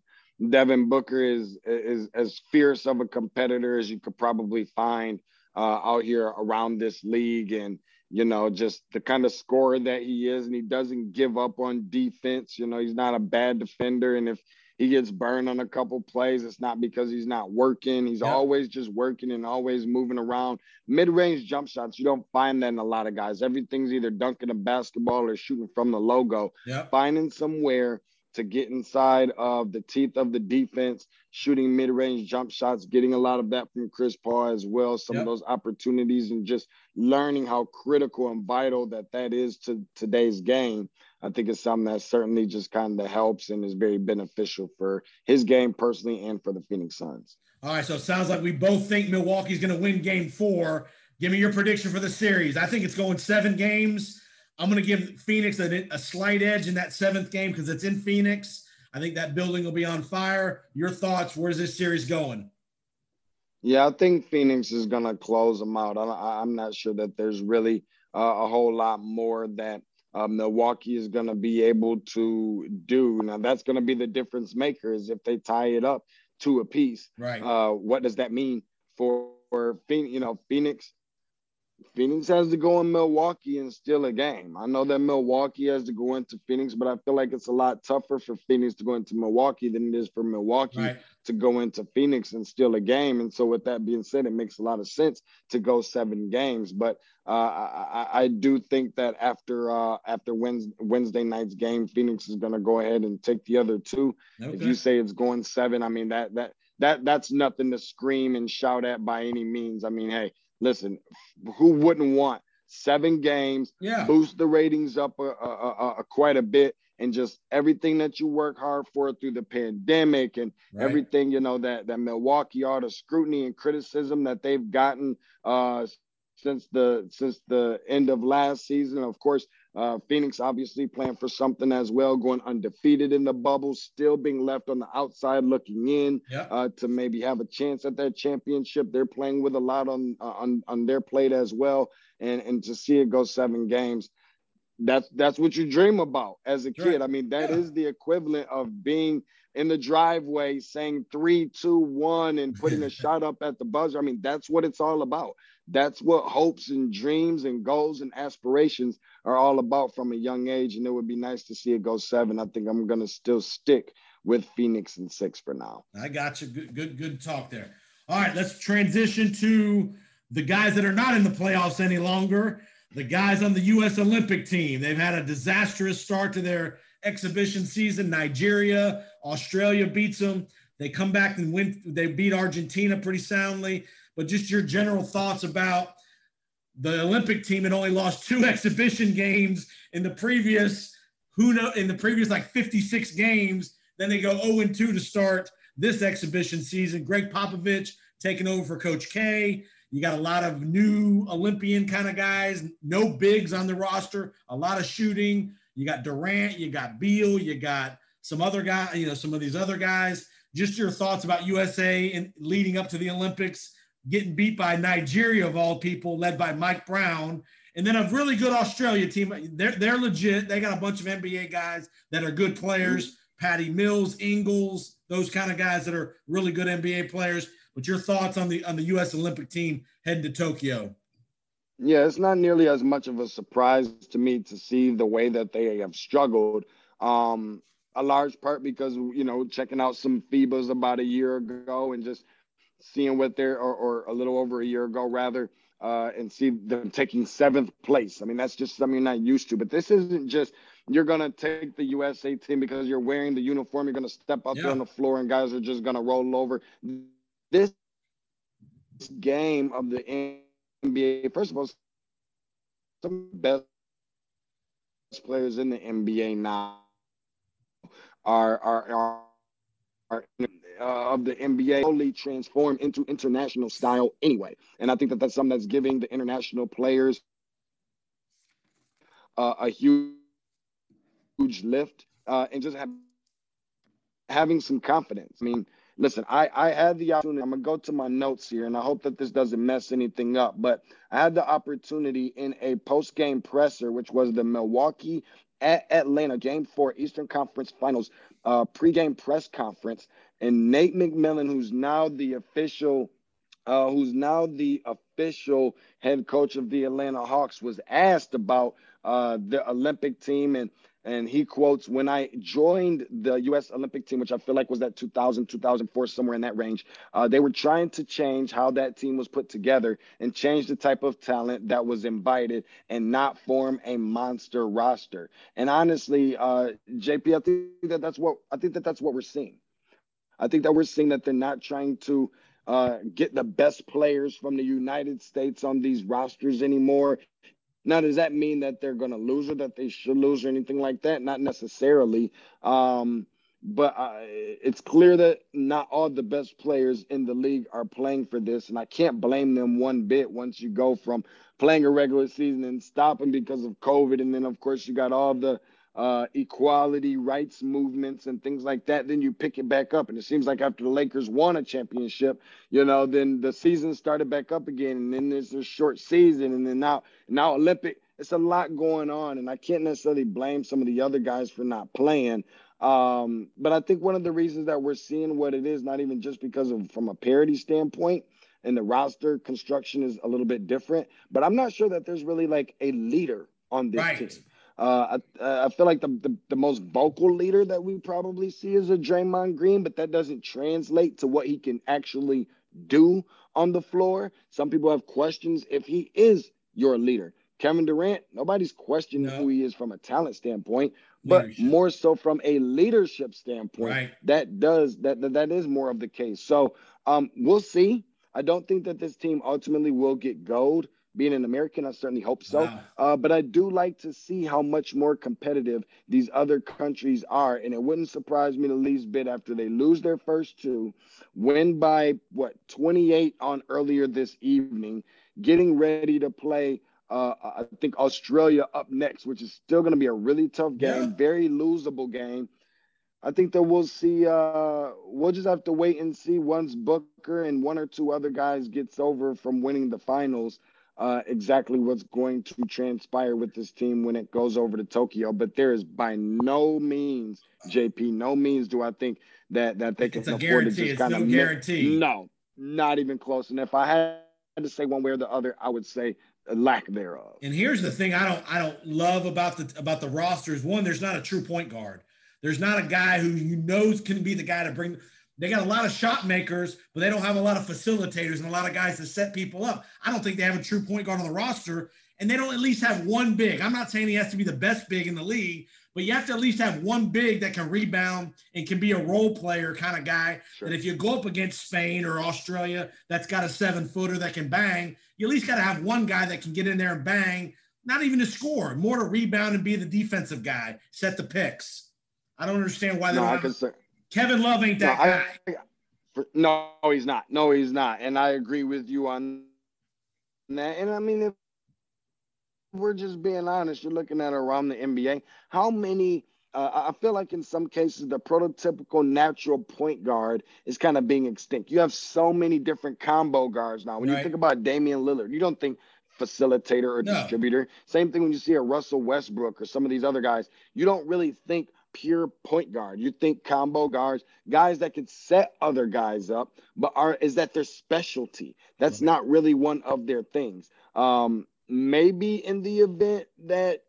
Devin Booker is, is as fierce of a competitor as you could probably find uh, out here around this league. And, you know, just the kind of scorer that he is, and he doesn't give up on defense. You know, he's not a bad defender. And if he gets burned on a couple plays, it's not because he's not working. He's yeah. always just working and always moving around. Mid-range jump shots, you don't find that in a lot of guys. Everything's either dunking a basketball or shooting from the logo. Yeah. Finding somewhere to get inside of the teeth of the defense, shooting mid-range jump shots, getting a lot of that from Chris Paul as well, some yep. of those opportunities, and just learning how critical and vital that that is to today's game. I think it's something that certainly just kind of helps and is very beneficial for his game personally and for the Phoenix Suns. All right, so it sounds like we both think Milwaukee's going to win game four. Give me your prediction for the series. I think it's going seven games. I'm going to give Phoenix a, a slight edge in that seventh game because it's in Phoenix. I think that building will be on fire. Your thoughts, where's this series going? Yeah, I think Phoenix is going to close them out. I, I'm not sure that there's really uh, a whole lot more that uh, Milwaukee is going to be able to do. Now, that's going to be the difference maker is if they tie it up to a piece. Right. Uh, what does that mean for, for Phoenix? You know, Phoenix, Phoenix has to go in Milwaukee and steal a game. I know that Milwaukee has to go into Phoenix, but I feel like it's a lot tougher for Phoenix to go into Milwaukee than it is for Milwaukee right. to go into Phoenix and steal a game. And so with that being said, it makes a lot of sense to go seven games. But uh, I, I do think that after uh, after Wednesday, Wednesday night's game, Phoenix is going to go ahead and take the other two. Okay. If you say it's going seven, I mean, that that that that's nothing to scream and shout at by any means. I mean, hey, listen, who wouldn't want seven games, yeah. boost the ratings up a, a, a, a quite a bit, and just everything that you work hard for through the pandemic and right. everything, you know, that, that Milwaukee, all the scrutiny and criticism that they've gotten uh, since the since the end of last season. Of course, uh, Phoenix obviously playing for something as well, going undefeated in the bubble, still being left on the outside looking in yep. uh, to maybe have a chance at that championship. They're playing with a lot on on, on their plate as well, and, and to see it go seven games, that's that's what you dream about as a kid. Right. I mean, that yeah. is the equivalent of being in the driveway saying three, two, one, and putting a shot up at the buzzer. I mean, that's what it's all about. That's what hopes and dreams and goals and aspirations are all about from a young age. And it would be nice to see it go seven. I think I'm going to still stick with Phoenix and six for now. I got you. Good, good, good talk there. All right, let's transition to the guys that are not in the playoffs any longer. The guys on the U S Olympic team, they've had a disastrous start to their exhibition season. Nigeria, Australia beats them. They come back and win. They beat Argentina pretty soundly. But just your general thoughts about the Olympic team had only lost two exhibition games in the previous, who know, in the previous like fifty-six games. Then they go oh and two to start this exhibition season. Greg Popovich taking over for Coach K. You got a lot of new Olympian kind of guys, no bigs on the roster, a lot of shooting. You got Durant, you got Beal, you got some other guy, you know, some of these other guys. Just your thoughts about U S A and leading up to the Olympics, getting beat by Nigeria of all people, led by Mike Brown, and then a really good Australia team. They're they're legit. They got a bunch of N B A guys that are good players, Patty Mills, Ingles, those kind of guys that are really good N B A players. But your thoughts on the on the U S Olympic team heading to Tokyo? Yeah, it's not nearly as much of a surprise to me to see the way that they have struggled, um, a large part because, you know, checking out some FIBAs about a year ago and just seeing what they're, or, or a little over a year ago rather, uh, and see them taking seventh place. I mean, that's just something you're not used to. But this isn't just you're going to take the U S A team because you're wearing the uniform, you're going to step out yeah. there on the floor and guys are just going to roll over. This game of the N B A, first of all, some of the best players in the N B A now are are are, are uh, of the N B A slowly transform into international style anyway, and I think that that's something that's giving the international players uh, a huge, huge lift uh, and just have, having some confidence. I mean. Listen, I, I had the opportunity. I'm going to go to my notes here, and I hope that this doesn't mess anything up. But I had the opportunity in a post-game presser, which was the Milwaukee at Atlanta Game four Eastern Conference Finals uh, pregame press conference. And Nate McMillan, who's now the official uh, who's now the official head coach of the Atlanta Hawks, was asked about uh, the Olympic team and And he quotes, when I joined the U S Olympic team, which I feel like was that two thousand, two thousand four, somewhere in that range, uh, they were trying to change how that team was put together and change the type of talent that was invited and not form a monster roster. And honestly, uh, J P, I think that that's what I think that that's what we're seeing. I think that we're seeing that they're not trying to uh, get the best players from the United States on these rosters anymore. Now, does that mean that they're going to lose or that they should lose or anything like that? Not necessarily. Um, but I, it's clear that not all the best players in the league are playing for this. And I can't blame them one bit once you go from playing a regular season and stopping because of COVID. And then, of course, you got all the uh, equality rights movements and things like that. Then you pick it back up. And it seems like after the Lakers won a championship, you know, then the season started back up again. And then there's a short season. And then now, now Olympic, it's a lot going on. And I can't necessarily blame some of the other guys for not playing. Um, but I think one of the reasons that we're seeing what it is, not even just because of from a parity standpoint, and the roster construction is a little bit different, but I'm not sure that there's really like a leader on this right. team. Uh, I, I feel like the, the, the most vocal leader that we probably see is a Draymond Green, but that doesn't translate to what he can actually do on the floor. Some people have questions if he is your leader. Kevin Durant, nobody's questioning no. who he is from a talent standpoint, but leadership. More so from a leadership standpoint, right. that does that, that that is more of the case. So um, we'll see. I don't think that this team ultimately will get gold. Being an American, I certainly hope so. Wow. Uh, but I do like to see how much more competitive these other countries are. And it wouldn't surprise me the least bit after they lose their first two, win by, what, twenty-eight on earlier this evening, getting ready to play Uh, I think Australia up next, which is still going to be a really tough game, yeah. very losable game. I think that we'll see. Uh, we'll just have to wait and see once Booker and one or two other guys gets over from winning the finals, uh, exactly what's going to transpire with this team when it goes over to Tokyo. But there is by no means, J P, no means do I think that that they can it's afford guarantee. to just kind of no guarantee. No, not even close. And if I had to say one way or the other, I would say lack thereof. And here's the thing I don't I don't love about the about the roster is, one, there's not a true point guard. There's not a guy who you know can be the guy to bring. They got a lot of shot makers, but they don't have a lot of facilitators and a lot of guys to set people up. I don't think they have a true point guard on the roster, and they don't at least have one big. I'm not saying he has to be the best big in the league, but you have to at least have one big that can rebound and can be a role player kind of guy. Sure. That if you go up against Spain or Australia, that's got a seven-footer that can bang, you at least got to have one guy that can get in there and bang, not even to score, more to rebound and be the defensive guy, set the picks. I don't understand why they no, don't I have say- Kevin Love ain't that no, guy. I, I, for, no, he's not. No, he's not. And I agree with you on that. And, I mean, if we're just being honest, you're looking at around the N B A, how many uh, – I feel like in some cases the prototypical natural point guard is kind of being extinct. You have so many different combo guards now. When right. you think about Damian Lillard, you don't think facilitator or no. distributor. Same thing when you see a Russell Westbrook or some of these other guys. You don't really think – pure point guard. You think combo guards, guys that can set other guys up, but are is that their specialty? That's not really one of their things. Um, maybe in the event that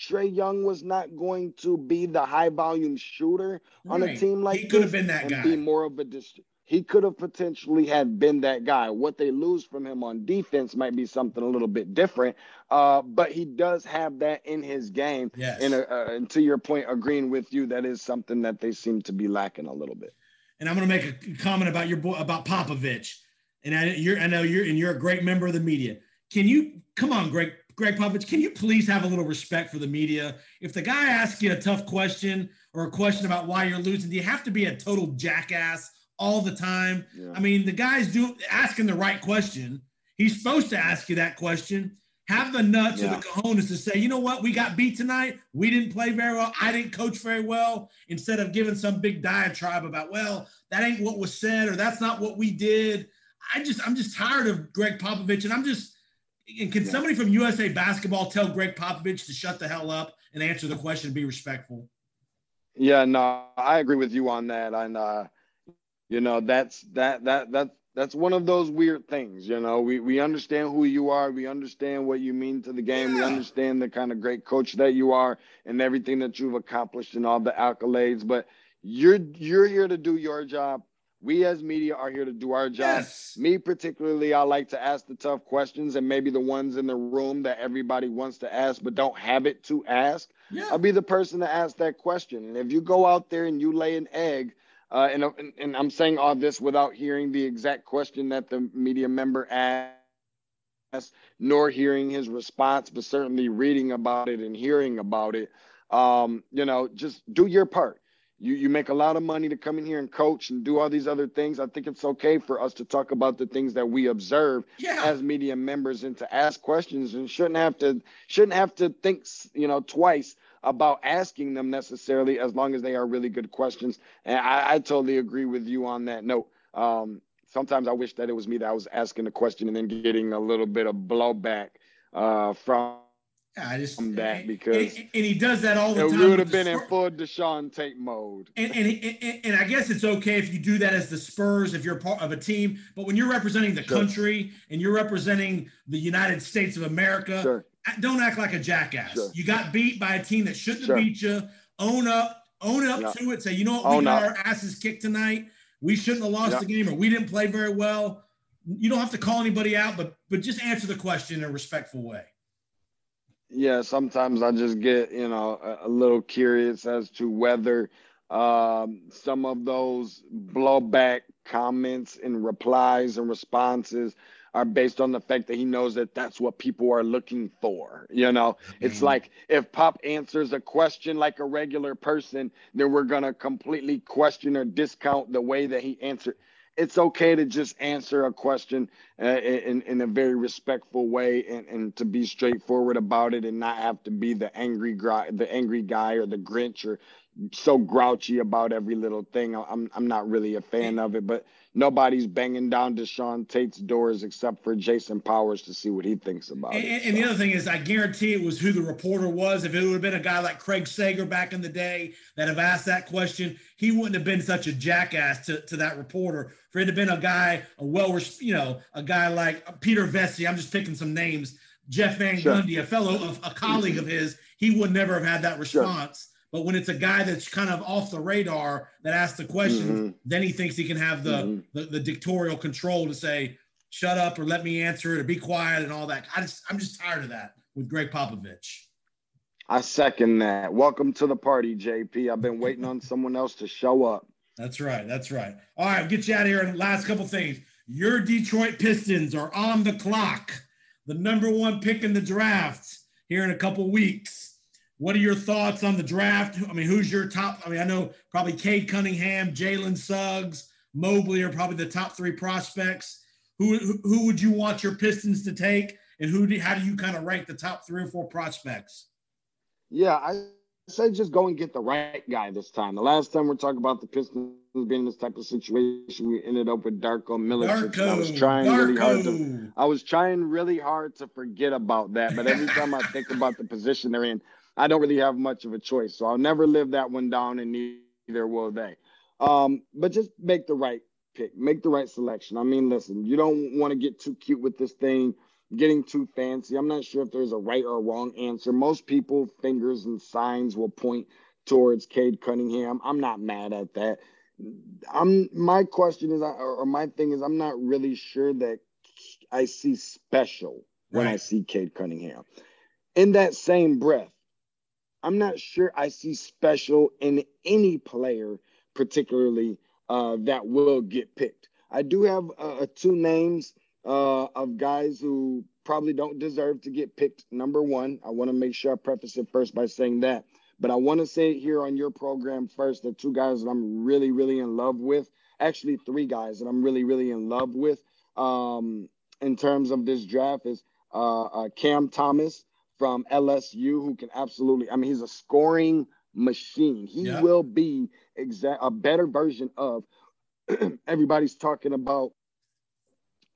Trae Young was not going to be the high volume shooter right. on a team like he could have been that guy. Be more of a dist- he could have potentially had been that guy. What they lose from him on defense might be something a little bit different, uh, but he does have that in his game. Yes. And, uh, and to your point, agreeing with you, that is something that they seem to be lacking a little bit. And I'm going to make a comment about your boy, about Popovich. And I, you're, I know you're, and you're a great member of the media. Can you come on, Greg, Greg Popovich, can you please have a little respect for the media? If the guy asks you a tough question or a question about why you're losing, do you have to be a total jackass all the time? Yeah. I mean, the guy's do, asking the right question. He's supposed to ask you that question. Have the nuts yeah. or the cojones to say, you know what, we got beat tonight. We didn't play very well. I didn't coach very well. Instead of giving some big diatribe about, well, that ain't what was said or that's not what we did. I just, I'm just tired of Greg Popovich. And I'm just, and can yeah. somebody from U S A Basketball tell Greg Popovich to shut the hell up and answer the question and be respectful? Yeah, no, I agree with you on that. And, uh, You know, that's that that that that's one of those weird things. You know, we, we understand who you are. We understand what you mean to the game. Yeah. We understand the kind of great coach that you are and everything that you've accomplished and all the accolades. But you're you're here to do your job. We as media are here to do our job. Yes. Me particularly, I like to ask the tough questions and maybe the ones in the room that everybody wants to ask but don't have it to ask. Yeah. I'll be the person to ask that question. And if you go out there and you lay an egg, Uh, and, and and I'm saying all this without hearing the exact question that the media member nor hearing his response, but certainly reading about it and hearing about it. Um, you know, just do your part. You you make a lot of money to come in here and coach and do all these other things. I think it's okay for us to talk about the things that we observe yeah. as media members, and to ask questions, and shouldn't have to shouldn't have to think, you know, twice about asking them necessarily, as long as they are really good questions. And I, I totally agree with you on that note. Um, sometimes I wish that it was me that was asking the question and then getting a little bit of blowback uh, from I just, that because and, and he does that all the time. We would have been in full Deshaun Tate mode. And and, and and I guess it's okay if you do that as the Spurs, if you're part of a team, but when you're representing the sure. country and you're representing the United States of America, sure. don't act like a jackass. Sure. You got beat by a team that shouldn't sure. have beat you. Own up, own up yeah. to it. Say, you know what, we got our asses kicked tonight. We shouldn't have lost yeah. the game, or we didn't play very well. You don't have to call anybody out, but but just answer the question in a respectful way. Yeah, sometimes I just get, you know, a, a little curious as to whether um, some of those blowback comments and replies and responses are based on the fact that he knows that that's what people are looking for. You know, mm-hmm. it's like if Pop answers a question like a regular person, then we're going to completely question or discount the way that he answered. It's okay to just answer a question uh, in, in a very respectful way, and, and to be straightforward about it, and not have to be the angry guy, the angry guy or the Grinch, or so grouchy about every little thing. I'm I'm not really a fan of it, but nobody's banging down Deshaun Tate's doors except for Jason Powers to see what he thinks about and, it. And so. The other thing is, I guarantee it was who the reporter was. If it would have been a guy like Craig Sager back in the day that have asked that question, he wouldn't have been such a jackass to, to that reporter. For it to have been a guy, a well, you know, a guy like Peter Vessey, I'm just picking some names, Jeff Van sure. Gundy, a fellow, of a colleague of his, he would never have had that response. Sure. But when it's a guy that's kind of off the radar that asks the question, mm-hmm. then he thinks he can have the, mm-hmm. the the dictatorial control to say, shut up, or let me answer it, or be quiet, and all that. I just, I'm just tired of that with Greg Popovich. I second that. Welcome to the party, J P. I've been waiting on someone else to show up. That's right. That's right. All right, get you out of here. And last couple things. Your Detroit Pistons are on the clock. The number one pick in the draft here in a couple weeks. What are your thoughts on the draft? I mean, who's your top? I mean, I know probably Cade Cunningham, Jalen Suggs, Mobley are probably the top three prospects. Who who would you want your Pistons to take, and who? Do, how do you kind of rank the top three or four prospects? Yeah, I say just go and get the right guy this time. The last time we're talking about the Pistons being in this type of situation, we ended up with Darko Milicic. Darko, I was trying Darko. really hard to. I was trying really hard to forget about that, but every time I think about the position they're in, I don't really have much of a choice, so I'll never live that one down, and neither will they. Um, but just make the right pick, make the right selection. I mean, listen, you don't want to get too cute with this thing, getting too fancy. I'm not sure if there's a right or wrong answer. Most people, fingers and signs will point towards Cade Cunningham. I'm not mad at that. I'm my question is, or my thing is, I'm not really sure that I see special when right. I see Cade Cunningham. In that same breath, I'm not sure I see special in any player, particularly uh, that will get picked. I do have uh, two names uh, of guys who probably don't deserve to get picked. Number one, I want to make sure I preface it first by saying that, but I want to say it here on your program first, the two guys that I'm really, really in love with, actually three guys that I'm really, really in love with um, in terms of this draft is uh, uh, Cam Thomas from L S U, who can absolutely, I mean, he's a scoring machine. He yeah. will be exact a better version of everybody's talking about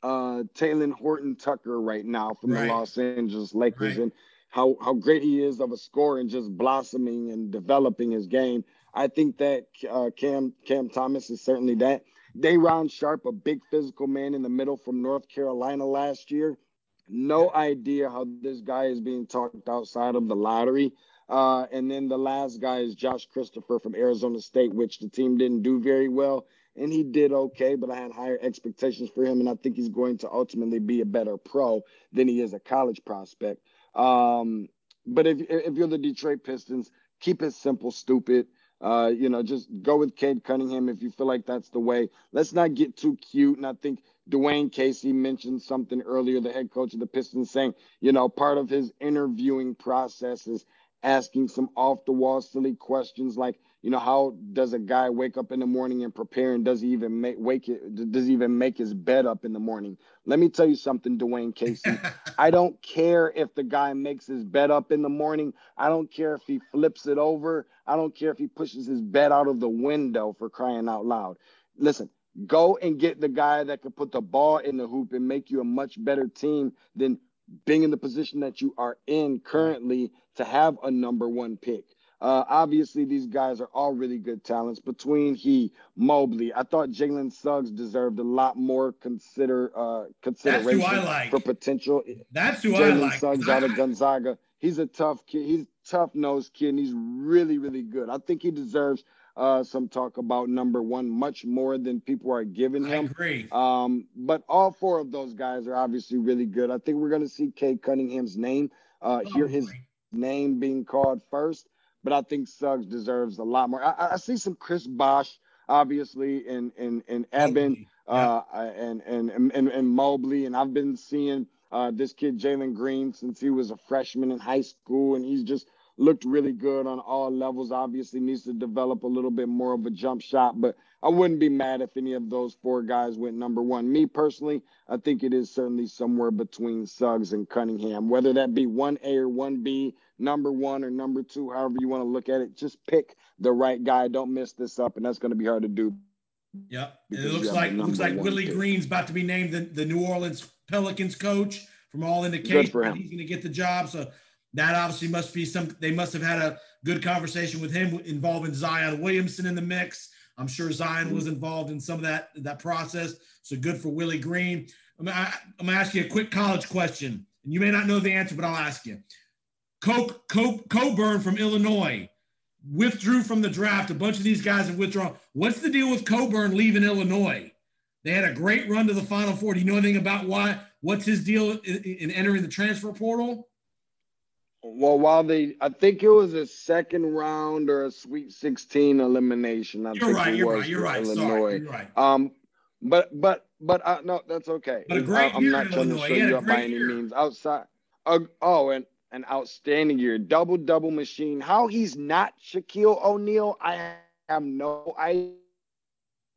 uh, Talen Horton Tucker right now from right. the Los Angeles Lakers right. and how, how great he is of a scorer and just blossoming and developing his game. I think that uh, Cam, Cam Thomas is certainly that. Day'Ron Sharp, a big physical man in the middle from North Carolina last year. No idea how this guy is being talked outside of the lottery. Uh, and then the last guy is Josh Christopher from Arizona State, which the team didn't do very well. And he did okay, but I had higher expectations for him. And I think he's going to ultimately be a better pro than he is a college prospect. Um, but if, if you're the Detroit Pistons, keep it simple, stupid. Uh, you know, just go with Cade Cunningham if you feel like that's the way. Let's not get too cute. And I think Dwayne Casey mentioned something earlier, the head coach of the Pistons, saying, you know, part of his interviewing process is asking some off-the-wall silly questions like, you know, how does a guy wake up in the morning and prepare, and does he even make wake it, does he even make his bed up in the morning? Let me tell you something, Dwayne Casey. I don't care if the guy makes his bed up in the morning. I don't care if he flips it over. I don't care if he pushes his bed out of the window, for crying out loud. Listen, go and get the guy that can put the ball in the hoop and make you a much better team than being in the position that you are in currently to have a number one pick. Uh, obviously, these guys are all really good talents. Between he, Mobley, I thought Jalen Suggs deserved a lot more consider uh, consideration That's who I like. for potential. That's who Jalen I like. Suggs out of Gonzaga. He's a tough kid. He's a tough-nosed kid, and he's really, really good. I think he deserves uh, some talk about number one much more than people are giving him. I agree. Um, but all four of those guys are obviously really good. I think we're going to see Cade Cunningham's name, uh, oh, hear his name being called first. But I think Suggs deserves a lot more. I, I see some Chris Bosch, obviously, and and and Eben, uh, and, and and and Mobley, and I've been seeing uh, this kid Jalen Green since he was a freshman in high school, and he's just looked really good on all levels. Obviously, needs to develop a little bit more of a jump shot, but I wouldn't be mad if any of those four guys went number one. Me personally, I think it is certainly somewhere between Suggs and Cunningham, whether that be one A or one B. Number one or number two, however you want to look at it, just pick the right guy. Don't mess this up, and that's going to be hard to do. Yep. It looks like it looks like Willie Green's about to be named the, the New Orleans Pelicans coach. From all indications, he's going to get the job. So that obviously must be some. They must have had a good conversation with him involving Zion Williamson in the mix. I'm sure Zion was involved in some of that that process. So good for Willie Green. I'm, I, I'm going to ask you a quick college question, and you may not know the answer, but I'll ask you. Co- Co- Coburn from Illinois withdrew from the draft. A bunch of these guys have withdrawn. What's the deal with Coburn leaving Illinois? They had a great run to the Final Four. Do you know anything about why? What's his deal in, in entering the transfer portal? Well, while they, I think it was a second round or a Sweet sixteen elimination. I you're, think right, it you're, was right, you're right. Illinois. Sorry, you're right. Um, but but but uh, no, that's okay. But a great I, I'm year not in trying Illinois. to show you up by year. any means. Outside, uh, oh, and. An outstanding year, double double machine. How he's not Shaquille O'Neal, I have no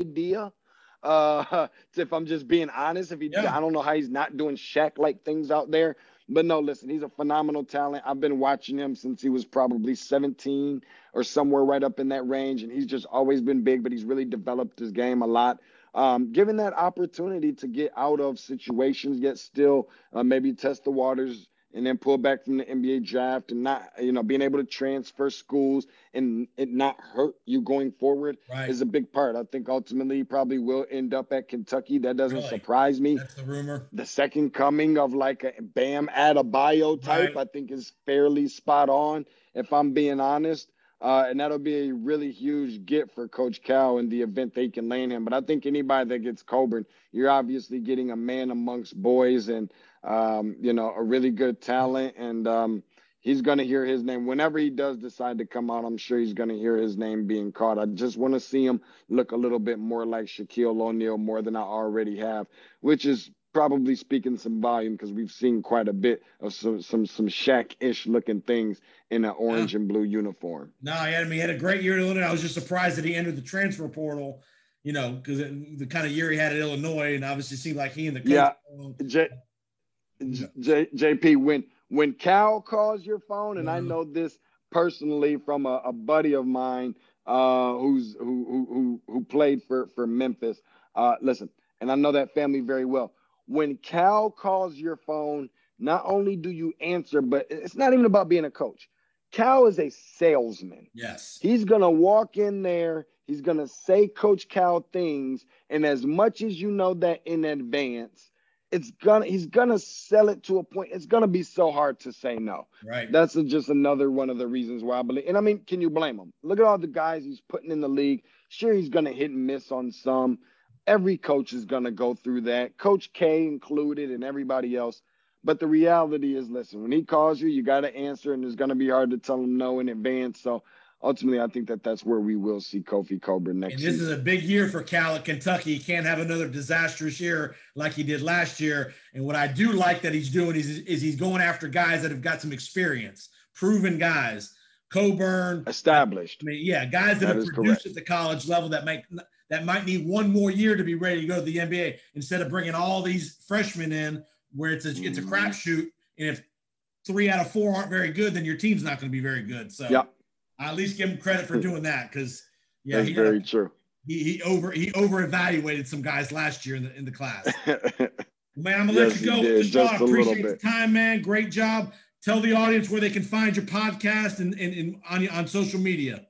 idea. Uh, if I'm just being honest, if he, yeah. I don't know how he's not doing Shaq-like things out there. But no, listen, he's a phenomenal talent. I've been watching him since he was probably seventeen or somewhere right up in that range, and he's just always been big. But he's really developed his game a lot. Um, given that opportunity to get out of situations, yet still uh, maybe test the waters. And then pull back from the N B A draft and not, you know, being able to transfer schools and it not hurt you going forward right. is a big part. I think ultimately he probably will end up at Kentucky. That doesn't really? surprise me. That's the rumor. The second coming of like a Bam Adebayo type, right. I think is fairly spot on, if I'm being honest. Uh, and that'll be a really huge get for Coach Cal in the event they can land him. But I think anybody that gets Coburn, you're obviously getting a man amongst boys and, um, you know, a really good talent. And um, he's going to hear his name. Whenever he does decide to come out, I'm sure he's going to hear his name being called. I just want to see him look a little bit more like Shaquille O'Neal more than I already have, which is probably speaking some volume because we've seen quite a bit of some some some Shaq-ish looking things in an orange yeah. and blue uniform. No, he had, I mean, he had a great year at Illinois. I was just surprised that he entered the transfer portal, you know, because the kind of year he had at Illinois, and obviously seemed like he and the coach. Yeah, J, J, J, JP, when, when Cal calls your phone, and mm-hmm. I know this personally from a, a buddy of mine uh, who's who, who, who played for, for Memphis, uh, listen, and I know that family very well. When Cal calls your phone, not only do you answer, but it's not even about being a coach. Cal is a salesman. Yes. He's going to walk in there. He's going to say Coach Cal things. And as much as you know that in advance, it's gonna he's going to sell it to a point. It's going to be so hard to say no. Right. That's just another one of the reasons why I believe. And, I mean, can you blame him? Look at all the guys he's putting in the league. Sure, he's going to hit and miss on some. Every coach is going to go through that, Coach K included and everybody else. But the reality is, listen, when he calls you, you got to answer, and it's going to be hard to tell him no in advance. So ultimately, I think that that's where we will see Kofi Coburn next year. And this season is a big year for Cal at Kentucky. He can't have another disastrous year like he did last year. And what I do like that he's doing is, is he's going after guys that have got some experience, proven guys. Coburn. Established. I mean, yeah, guys that, that have produced correct. at the college level that might, that might need one more year to be ready to go to the N B A instead of bringing all these freshmen in where it's a, mm. it's a crapshoot. And if three out of four aren't very good, then your team's not going to be very good. So yeah. I at least give him credit for doing that because, yeah, That's he, very true. He, he over he over-evaluated some guys last year in the in the class. Man, I'm going to yes, let you go. Did, Deshaun, just appreciate the time, man. Great job. Tell the audience where they can find your podcast and, and, and on, on social media.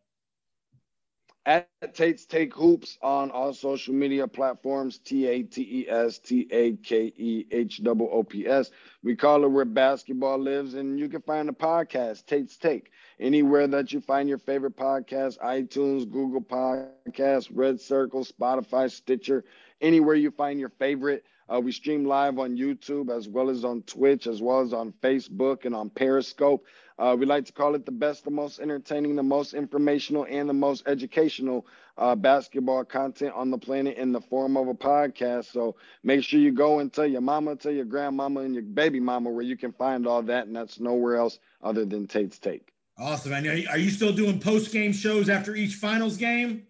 At Tate's Take Hoops on all social media platforms, T A T E S T A K E H O O P S. We call it Where Basketball Lives, and you can find the podcast, Tate's Take, anywhere that you find your favorite podcast, iTunes, Google Podcasts, Red Circle, Spotify, Stitcher, anywhere you find your favorite. Uh, we stream live on YouTube as well as on Twitch, as well as on Facebook and on Periscope. Uh, we like to call it the best, the most entertaining, the most informational, and the most educational uh, basketball content on the planet in the form of a podcast. So make sure you go and tell your mama, tell your grandmama, and your baby mama where you can find all that, and that's nowhere else other than Tate's Take. Awesome. And are you still doing post-game shows after each finals game?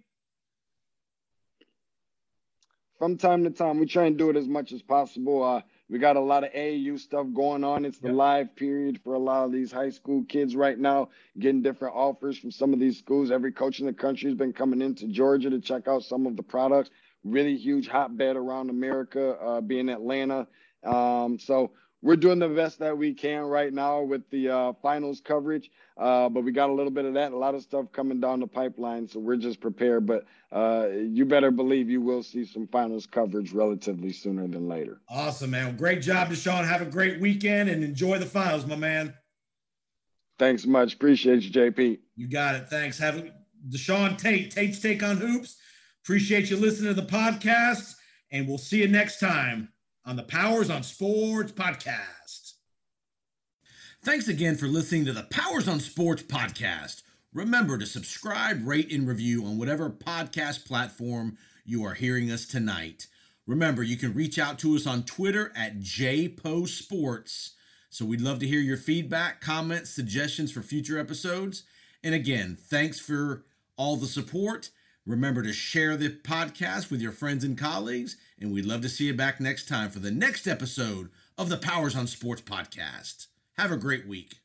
From time to time, we try and do it as much as possible. Uh, we got a lot of A A U stuff going on. It's the yep. live period for a lot of these high school kids right now, getting different offers from some of these schools. Every coach in the country has been coming into Georgia to check out some of the products. Really huge hotbed around America, uh, being Atlanta. Um, so we're doing the best that we can right now with the uh, finals coverage. Uh, but we got a little bit of that and a lot of stuff coming down the pipeline. So we're just prepared. But Uh, you better believe you will see some finals coverage relatively sooner than later. Awesome, man. Well, great job, Deshaun. Have a great weekend and enjoy the finals, my man. Thanks much. Appreciate you, J P. You got it. Thanks. Have a, Deshaun Tate, Tate's Take on Hoops. Appreciate you listening to the podcast, and we'll see you next time on the Powers on Sports podcast. Thanks again for listening to the Powers on Sports podcast. Remember to subscribe, rate, and review on whatever podcast platform you are hearing us tonight. Remember, you can reach out to us on Twitter at J P O Sports. So we'd love to hear your feedback, comments, suggestions for future episodes. And again, thanks for all the support. Remember to share the podcast with your friends and colleagues. And we'd love to see you back next time for the next episode of the Powers on Sports podcast. Have a great week.